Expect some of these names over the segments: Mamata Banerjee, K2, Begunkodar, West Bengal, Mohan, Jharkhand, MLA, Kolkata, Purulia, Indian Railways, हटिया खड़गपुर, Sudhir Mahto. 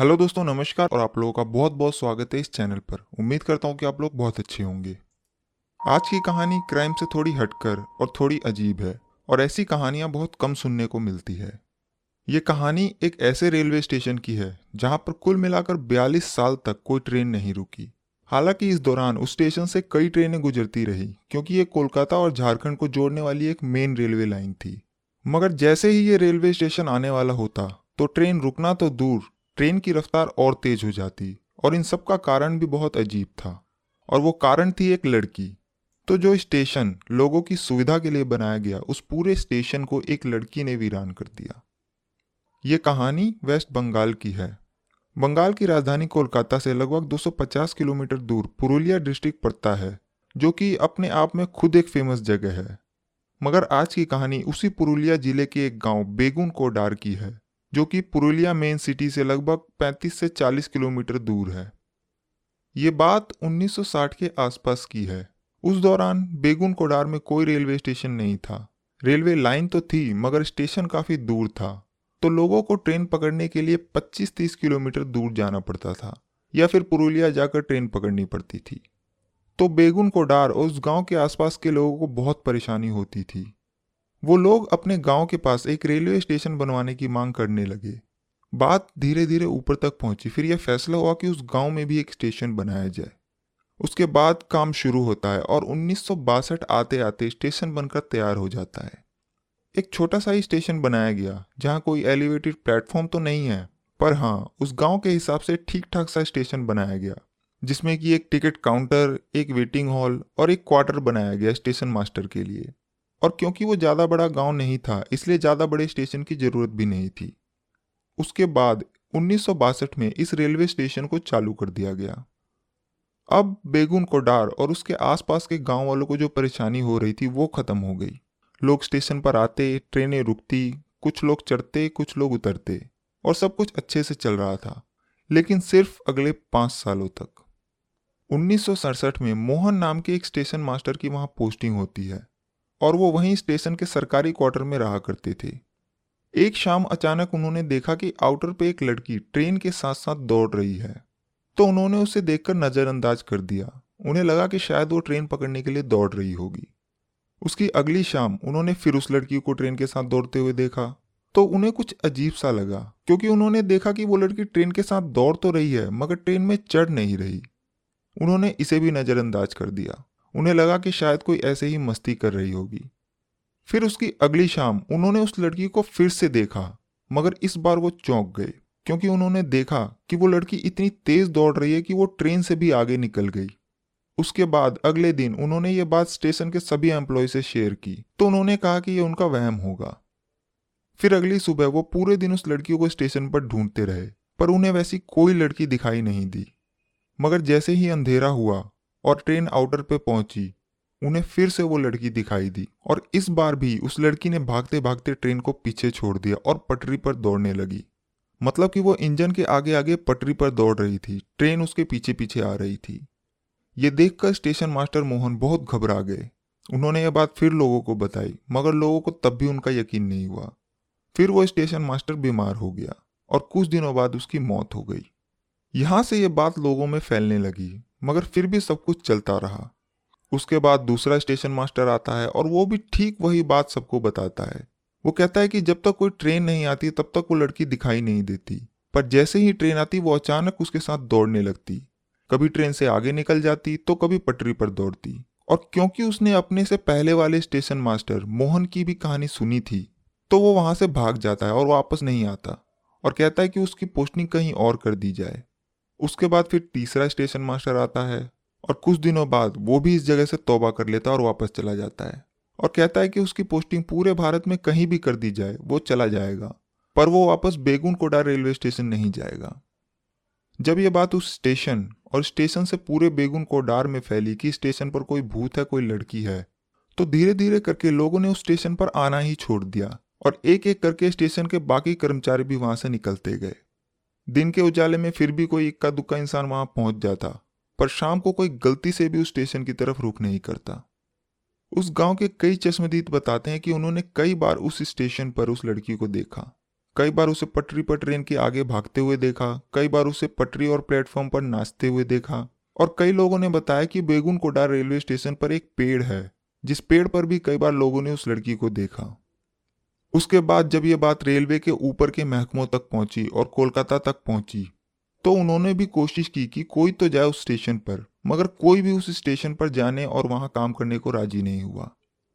Hello दोस्तों, नमस्कार और आप लोगों का बहुत बहुत स्वागत है इस चैनल पर। उम्मीद करता हूँ कि आप लोग बहुत अच्छे होंगे। आज की कहानी क्राइम से थोड़ी हटकर और थोड़ी अजीब है और ऐसी कहानियाँ बहुत कम सुनने को मिलती है। ये कहानी एक ऐसे रेलवे स्टेशन की है जहाँ पर कुल मिलाकर 42 साल तक कोई ट्रेन नहीं रुकी। हालांकि इस दौरान उस स्टेशन से कई ट्रेनें गुजरती रही क्योंकि ये कोलकाता और झारखंड को जोड़ने वाली एक मेन रेलवे लाइन थी। मगर जैसे ही ये रेलवे स्टेशन आने वाला होता तो ट्रेन रुकना तो दूर, ट्रेन की रफ्तार और तेज हो जाती। और इन सब का कारण भी बहुत अजीब था और वो कारण थी एक लड़की। तो जो स्टेशन लोगों की सुविधा के लिए बनाया गया, उस पूरे स्टेशन को एक लड़की ने वीरान कर दिया। ये कहानी वेस्ट बंगाल की है। बंगाल की राजधानी कोलकाता से लगभग 250 किलोमीटर दूर पुरुलिया डिस्ट्रिक्ट पड़ता है, जो कि अपने आप में खुद एक फेमस जगह है। मगर आज की कहानी उसी पुरुलिया जिले के एक गांव बेगुनकोडार की है, जो कि पुरुलिया मेन सिटी से लगभग 35 से 40 किलोमीटर दूर है। ये बात 1960 के आसपास की है। उस दौरान बेगुनकोडार में कोई रेलवे स्टेशन नहीं था। रेलवे लाइन तो थी मगर स्टेशन काफ़ी दूर था, तो लोगों को ट्रेन पकड़ने के लिए 25-30 किलोमीटर दूर जाना पड़ता था या फिर पुरुलिया जाकर ट्रेन पकड़नी पड़ती थी। तो बेगुनकोडार और उस गांव के आसपास के लोगों को बहुत परेशानी होती थी। वो लोग अपने गांव के पास एक रेलवे स्टेशन बनवाने की मांग करने लगे। बात धीरे धीरे ऊपर तक पहुंची। फिर यह फैसला हुआ कि उस गाँव में भी एक स्टेशन बनाया जाए। उसके बाद काम शुरू होता है और 1962 आते आते स्टेशन बनकर तैयार हो जाता है। एक छोटा सा ही स्टेशन बनाया गया जहाँ कोई एलिवेटेड प्लेटफॉर्म तो नहीं है, पर हाँ उस गांव के हिसाब से ठीक ठाक सा स्टेशन बनाया गया, जिसमें कि एक टिकट काउंटर, एक वेटिंग हॉल और एक क्वार्टर बनाया गया स्टेशन मास्टर के लिए। और क्योंकि वो ज़्यादा बड़ा गांव नहीं था, इसलिए ज़्यादा बड़े स्टेशन की ज़रूरत भी नहीं थी। उसके बाद 1962 में इस रेलवे स्टेशन को चालू कर दिया गया। अब बेगुनकोडार और उसके आसपास के गाँव वालों को जो परेशानी हो रही थी वो ख़त्म हो गई। लोग स्टेशन पर आते, ट्रेनें रुकती, कुछ लोग चढ़ते, कुछ लोग उतरते और सब कुछ अच्छे से चल रहा था, लेकिन सिर्फ अगले 5 सालों तक। 1967 में मोहन नाम के एक स्टेशन मास्टर की वहाँ पोस्टिंग होती है और वो वहीं स्टेशन के सरकारी क्वार्टर में रहा करते थे। एक शाम अचानक उन्होंने देखा कि आउटर पे एक लड़की ट्रेन के साथ साथ दौड़ रही है, तो उन्होंने उसे देखकर नज़रअंदाज कर दिया। उन्हें लगा कि शायद वो ट्रेन पकड़ने के लिए दौड़ रही होगी। उसकी अगली शाम उन्होंने फिर उस लड़की को ट्रेन के साथ दौड़ते हुए देखा, तो उन्हें कुछ अजीब सा लगा क्योंकि उन्होंने देखा कि वो लड़की ट्रेन के साथ दौड़ तो रही है मगर ट्रेन में चढ़ नहीं रही। उन्होंने इसे भी नज़रअंदाज कर दिया। उन्हें लगा कि शायद कोई ऐसे ही मस्ती कर रही होगी। फिर उसकी अगली शाम उन्होंने उस लड़की को फिर से देखा, मगर इस बार वो चौंक गए क्योंकि उन्होंने देखा कि वो लड़की इतनी तेज दौड़ रही है कि वो ट्रेन से भी आगे निकल गई। उसके बाद अगले दिन उन्होंने ये बात स्टेशन के सभी एम्प्लॉय से शेयर की, तो उन्होंने कहा कि ये उनका वहम होगा। फिर अगली सुबह वो पूरे दिन उस लड़की को स्टेशन पर ढूंढते रहे, पर उन्हें वैसी कोई लड़की दिखाई नहीं दी। मगर जैसे ही अंधेरा हुआ और ट्रेन आउटर पे पहुंची, उन्हें फिर से वो लड़की दिखाई दी और इस बार भी उस लड़की ने भागते भागते ट्रेन को पीछे छोड़ दिया और पटरी पर दौड़ने लगी। मतलब कि वो इंजन के आगे आगे पटरी पर दौड़ रही थी, ट्रेन उसके पीछे पीछे आ रही थी। ये देखकर स्टेशन मास्टर मोहन बहुत घबरा गए। उन्होंने यह बात फिर लोगों को बताई, मगर लोगों को तब भी उनका यकीन नहीं हुआ। फिर वो स्टेशन मास्टर बीमार हो गया और कुछ दिनों बाद उसकी मौत हो गई। यहाँ से ये बात लोगों में फैलने लगी, मगर फिर भी सब कुछ चलता रहा। उसके बाद दूसरा स्टेशन मास्टर आता है और वो भी ठीक वही बात सबको बताता है। वो कहता है कि जब तक कोई ट्रेन नहीं आती तब तक वो लड़की दिखाई नहीं देती, पर जैसे ही ट्रेन आती वो अचानक उसके साथ दौड़ने लगती। कभी ट्रेन से आगे निकल जाती तो कभी पटरी पर दौड़ती। और क्योंकि उसने अपने से पहले वाले स्टेशन मास्टर मोहन की भी कहानी सुनी थी, तो वो वहाँ से भाग जाता है और वापस नहीं आता और कहता है कि उसकी पोस्टिंग कहीं और कर दी जाए। उसके बाद फिर तीसरा स्टेशन मास्टर आता है और कुछ दिनों बाद वो भी इस जगह से तौबा कर लेता और वापस चला जाता है और कहता है कि उसकी पोस्टिंग पूरे भारत में कहीं भी कर दी जाए वो चला जाएगा, पर वो वापस बेगुनकोडार रेलवे स्टेशन नहीं जाएगा। जब ये बात उस स्टेशन और स्टेशन से पूरे बेगुनकोडार में फैली कि स्टेशन पर कोई भूत है, कोई लड़की है, तो धीरे धीरे करके लोगों ने उस स्टेशन पर आना ही छोड़ दिया और एक एक करके स्टेशन के बाकी कर्मचारी भी वहाँ से निकलते गए। दिन के उजाले में फिर भी कोई इक्का दुक्का इंसान वहाँ पहुँच जाता, पर शाम को कोई गलती से भी उस स्टेशन की तरफ रुख नहीं करता। उस गाँव के कई चश्मदीद बताते हैं कि उन्होंने कई बार उस स्टेशन पर उस लड़की को देखा, कई बार उसे पटरी पर ट्रेन के आगे भागते हुए देखा, कई बार उसे पटरी और प्लेटफॉर्म पर नाचते हुए देखा। और कई लोगों ने बताया कि बेगुनकोडार रेलवे स्टेशन पर एक पेड़ है, जिस पेड़ पर भी कई बार लोगों ने उस लड़की को देखा। उसके बाद जब ये बात रेलवे के ऊपर के महकमों तक पहुंची और कोलकाता तक पहुंची, तो उन्होंने भी कोशिश की कि कोई तो जाए उस स्टेशन पर, मगर कोई भी उस स्टेशन पर जाने और वहां काम करने को राजी नहीं हुआ।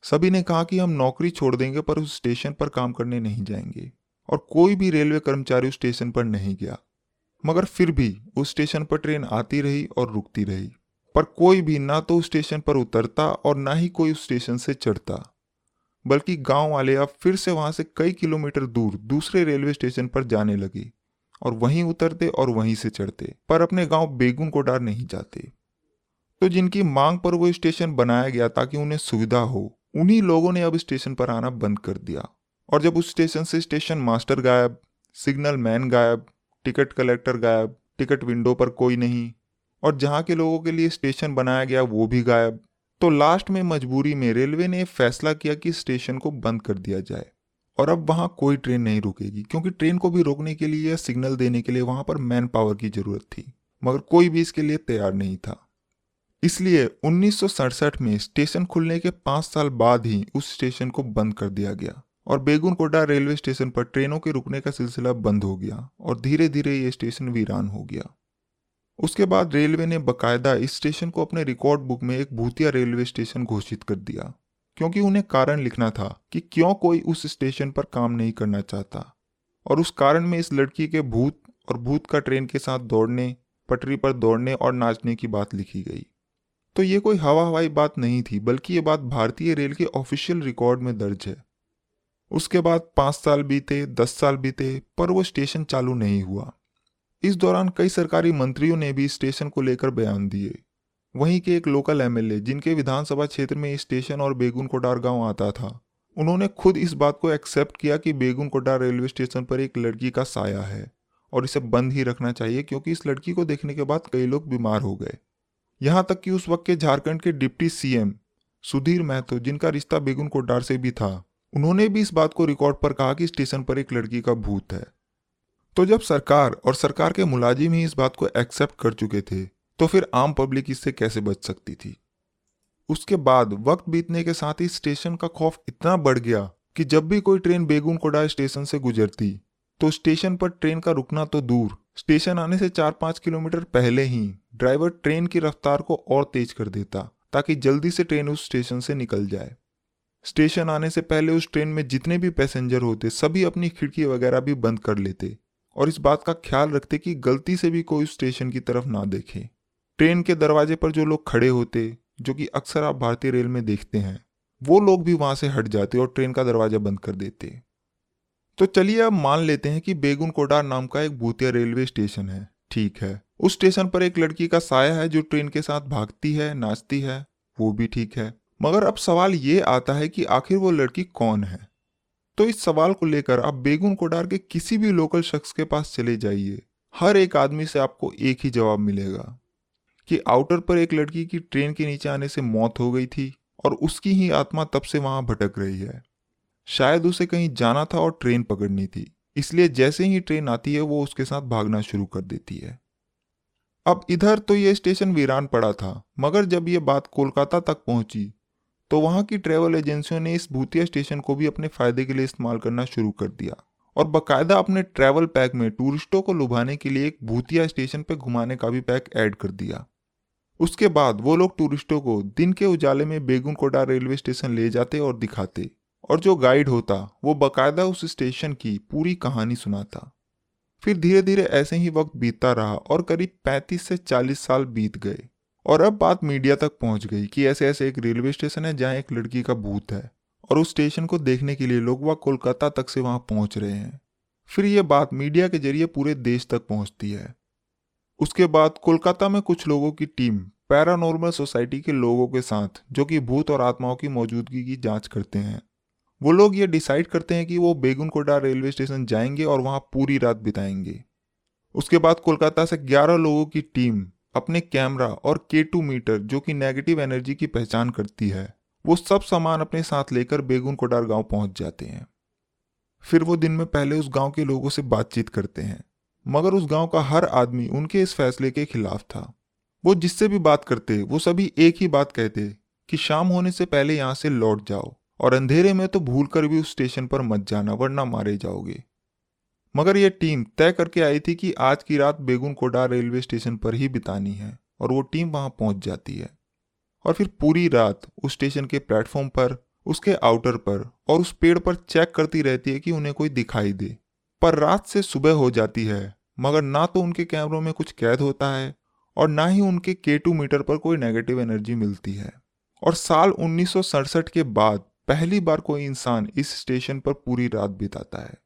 सभी ने कहा कि हम नौकरी छोड़ देंगे पर उस स्टेशन पर काम करने नहीं जाएंगे, और कोई भी रेलवे कर्मचारी उस स्टेशन पर नहीं गया। मगर फिर भी उस स्टेशन पर ट्रेन आती रही और रुकती रही, पर कोई भी ना तो उस स्टेशन पर उतरता और ना ही कोई उस स्टेशन से चढ़ता, बल्कि गांव वाले अब फिर से वहां से कई किलोमीटर दूर दूसरे रेलवे स्टेशन पर जाने लगे और वहीं उतरते और वहीं से चढ़ते, पर अपने गांव बेगुनकोडार नहीं जाते। तो जिनकी मांग पर वो स्टेशन बनाया गया ताकि उन्हें सुविधा हो, उन्हीं लोगों ने अब स्टेशन पर आना बंद कर दिया। और जब उस स्टेशन से स्टेशन मास्टर गायब, सिग्नल मैन गायब, टिकट कलेक्टर गायब, टिकट विंडो पर कोई नहीं, और जहाँ के लोगों के लिए स्टेशन बनाया गया वो भी गायब, तो लास्ट में मजबूरी में रेलवे ने फैसला किया कि स्टेशन को बंद कर दिया जाए और अब वहाँ कोई ट्रेन नहीं रुकेगी, क्योंकि ट्रेन को भी रोकने के लिए या सिग्नल देने के लिए वहाँ पर मैन पावर की जरूरत थी, मगर कोई भी इसके लिए तैयार नहीं था। इसलिए 1967 में स्टेशन खुलने के 5 साल बाद ही उस स्टेशन को बंद कर दिया गया और बेगुनकोडार रेलवे स्टेशन पर ट्रेनों के रुकने का सिलसिला बंद हो गया और धीरे धीरे ये स्टेशन वीरान हो गया। उसके बाद रेलवे ने बकायदा इस स्टेशन को अपने रिकॉर्ड बुक में एक भूतिया रेलवे स्टेशन घोषित कर दिया, क्योंकि उन्हें कारण लिखना था कि क्यों कोई उस स्टेशन पर काम नहीं करना चाहता, और उस कारण में इस लड़की के भूत और भूत का ट्रेन के साथ दौड़ने, पटरी पर दौड़ने और नाचने की बात लिखी गई। तो ये कोई हवा हवाई बात नहीं थी, बल्कि ये बात भारतीय रेल के ऑफिशियल रिकॉर्ड में दर्ज है। उसके बाद 5 साल बीते, 10 साल बीते, पर वो स्टेशन चालू नहीं हुआ। इस दौरान कई सरकारी मंत्रियों ने भी स्टेशन को लेकर बयान दिए। वहीं के एक लोकल एमएलए, जिनके विधानसभा क्षेत्र में स्टेशन और बेगुनकोडार गांव आता था, उन्होंने खुद इस बात को एक्सेप्ट किया कि बेगुनकोडार रेलवे स्टेशन पर एक लड़की का साया है और इसे बंद ही रखना चाहिए, क्योंकि इस लड़की को देखने के बाद कई लोग बीमार हो गए। यहां तक कि उस वक्त के झारखंड के डिप्टी सीएम सुधीर महतो, जिनका रिश्ता बेगुनकोडार से भी था, उन्होंने भी इस बात को रिकॉर्ड पर कहा कि स्टेशन पर एक लड़की का भूत है। तो जब सरकार और सरकार के मुलाजिम ही इस बात को एक्सेप्ट कर चुके थे, तो फिर आम पब्लिक इससे कैसे बच सकती थी। उसके बाद वक्त बीतने के साथ ही स्टेशन का खौफ इतना बढ़ गया कि जब भी कोई ट्रेन बेगुनकोडार स्टेशन से गुजरती, तो स्टेशन पर ट्रेन का रुकना तो दूर, स्टेशन आने से 4-5 किलोमीटर पहले ही ड्राइवर ट्रेन की रफ्तार को और तेज कर देता ताकि जल्दी से ट्रेन उस स्टेशन से निकल जाए। स्टेशन आने से पहले उस ट्रेन में जितने भी पैसेंजर होते, सभी अपनी खिड़की वगैरह भी बंद कर लेते और इस बात का ख्याल रखते कि गलती से भी कोई स्टेशन की तरफ ना देखे। ट्रेन के दरवाजे पर जो लोग खड़े होते, जो कि अक्सर आप भारतीय रेल में देखते हैं, वो लोग भी वहां से हट जाते और ट्रेन का दरवाजा बंद कर देते। तो चलिए अब मान लेते हैं कि बेगुनकोडार नाम का एक भूतिया रेलवे स्टेशन है, ठीक है। उस स्टेशन पर एक लड़की का साया है जो ट्रेन के साथ भागती है, नाचती है, वो भी ठीक है। मगर अब सवाल ये आता है कि आखिर वो लड़की कौन है। तो इस सवाल को लेकर आप बेगुनकोडार के किसी भी लोकल शख्स के पास चले जाइए, हर एक आदमी से आपको एक ही जवाब मिलेगा कि आउटर पर एक लड़की की ट्रेन के नीचे आने से मौत हो गई थी और उसकी ही आत्मा तब से वहां भटक रही है। शायद उसे कहीं जाना था और ट्रेन पकड़नी थी, इसलिए जैसे ही ट्रेन आती है वो उसके साथ भागना शुरू कर देती है। अब इधर तो ये स्टेशन वीरान पड़ा था, मगर जब ये बात कोलकाता तक पहुंची, तो वहाँ की ट्रैवल एजेंसियों ने इस भूतिया स्टेशन को भी अपने फायदे के लिए इस्तेमाल करना शुरू कर दिया और बकायदा अपने ट्रैवल पैक में टूरिस्टों को लुभाने के लिए एक भूतिया स्टेशन पे घुमाने का भी पैक ऐड कर दिया। उसके बाद वो लोग टूरिस्टों को दिन के उजाले में बेगुनकोडार रेलवे स्टेशन ले जाते और दिखाते, और जो गाइड होता वो बकायदा उस स्टेशन की पूरी कहानी सुनाता। फिर धीरे धीरे ऐसे ही वक्त बीतता रहा और करीब 35 से 40 साल बीत गए, और अब बात मीडिया तक पहुंच गई कि ऐसे ऐसे एक रेलवे स्टेशन है जहां एक लड़की का भूत है और उस स्टेशन को देखने के लिए लोग वह कोलकाता तक से वहां पहुंच रहे हैं। फिर ये बात मीडिया के जरिए पूरे देश तक पहुंचती है। उसके बाद कोलकाता में कुछ लोगों की टीम पैरानॉर्मल सोसाइटी के लोगों के साथ, जो कि भूत और आत्माओं की मौजूदगी की जाँच करते हैं, वो लोग ये डिसाइड करते हैं कि वो बेगुनकोडार रेलवे स्टेशन जाएंगे और वहाँ पूरी रात बिताएंगे। उसके बाद कोलकाता से 11 लोगों की टीम अपने कैमरा और K2 मीटर, जो कि नेगेटिव एनर्जी की पहचान करती है, वो सब सामान अपने साथ लेकर बेगुनकोडार गांव पहुंच जाते हैं। फिर वो दिन में पहले उस गांव के लोगों से बातचीत करते हैं, मगर उस गांव का हर आदमी उनके इस फैसले के खिलाफ था। वो जिससे भी बात करते वो सभी एक ही बात कहते कि शाम होने से पहले यहाँ से लौट जाओ और अंधेरे में तो भूल कर भी उस स्टेशन पर मत जाना वरना मारे जाओगे। मगर यह टीम तय करके आई थी कि आज की रात बेगुनकोडार रेलवे स्टेशन पर ही बितानी है और वो टीम वहां पहुंच जाती है और फिर पूरी रात उस स्टेशन के प्लेटफॉर्म पर, उसके आउटर पर और उस पेड़ पर चेक करती रहती है कि उन्हें कोई दिखाई दे। पर रात से सुबह हो जाती है मगर ना तो उनके कैमरों में कुछ कैद होता है और ना ही उनके K2 मीटर पर कोई नेगेटिव एनर्जी मिलती है। और साल 1967 के बाद पहली बार कोई इंसान इस स्टेशन पर पूरी रात बिताता है।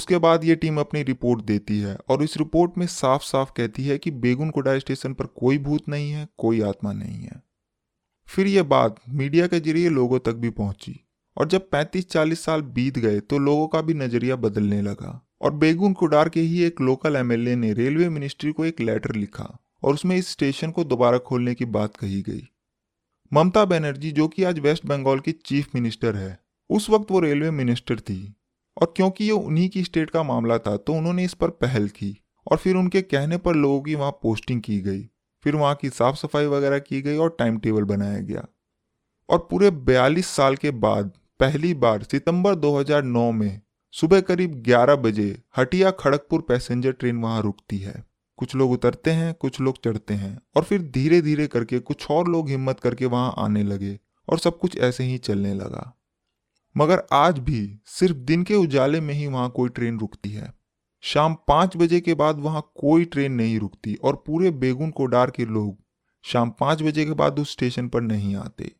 उसके बाद ये टीम अपनी रिपोर्ट देती है और इस रिपोर्ट में साफ साफ कहती है कि बेगुनकोडार स्टेशन पर कोई भूत नहीं है, कोई आत्मा नहीं है। फिर यह बात मीडिया के जरिए लोगों तक भी पहुंची और जब 35-40 साल बीत गए तो लोगों का भी नजरिया बदलने लगा और बेगुनकोडार के ही एक लोकल MLA ने रेलवे मिनिस्ट्री को एक लेटर लिखा और उसमें इस स्टेशन को दोबारा खोलने की बात कही गई। ममता बनर्जी जो कि आज वेस्ट बंगाल की चीफ मिनिस्टर है, उस वक्त वो रेलवे मिनिस्टर थी और क्योंकि ये उन्हीं की स्टेट का मामला था तो उन्होंने इस पर पहल की और फिर उनके कहने पर लोगों की वहाँ पोस्टिंग की गई, फिर वहाँ की साफ सफाई वगैरह की गई और टाइम टेबल बनाया गया। और पूरे 42 साल के बाद पहली बार सितंबर 2009 में सुबह करीब 11 बजे हटिया खड़गपुर पैसेंजर ट्रेन वहाँ रुकती है। कुछ लोग उतरते हैं, कुछ लोग चढ़ते हैं और फिर धीरे धीरे करके कुछ और लोग हिम्मत करके वहाँ आने लगे और सब कुछ ऐसे ही चलने लगा। मगर आज भी सिर्फ दिन के उजाले में ही वहाँ कोई ट्रेन रुकती है। शाम 5 बजे के बाद वहाँ कोई ट्रेन नहीं रुकती और पूरे बेगुनकोडार के लोग शाम 5 बजे के बाद उस स्टेशन पर नहीं आते।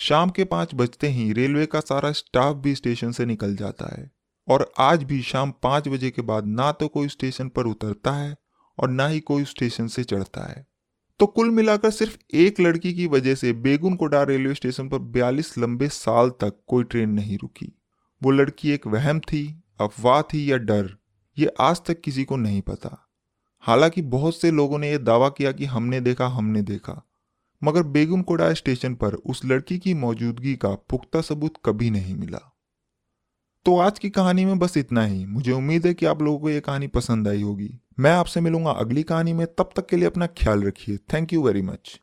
शाम के 5 बजते ही रेलवे का सारा स्टाफ भी स्टेशन से निकल जाता है और आज भी शाम 5 बजे के बाद ना तो कोई स्टेशन पर उतरता है और ना ही कोई स्टेशन से चढ़ता है। तो कुल मिलाकर सिर्फ एक लड़की की वजह से बेगुनकोडार रेलवे स्टेशन पर 42 लंबे साल तक कोई ट्रेन नहीं रुकी। वो लड़की एक वहम थी, अफवाह थी या डर, ये आज तक किसी को नहीं पता। हालांकि बहुत से लोगों ने यह दावा किया कि हमने देखा, मगर बेगुनकोडार स्टेशन पर उस लड़की की मौजूदगी का पुख्ता सबूत कभी नहीं मिला। तो आज की कहानी में बस इतना ही। मुझे उम्मीद है कि आप लोगों को ये कहानी पसंद आई होगी। मैं आपसे मिलूंगा अगली कहानी में, तब तक के लिए अपना ख्याल रखिए। Thank you very much.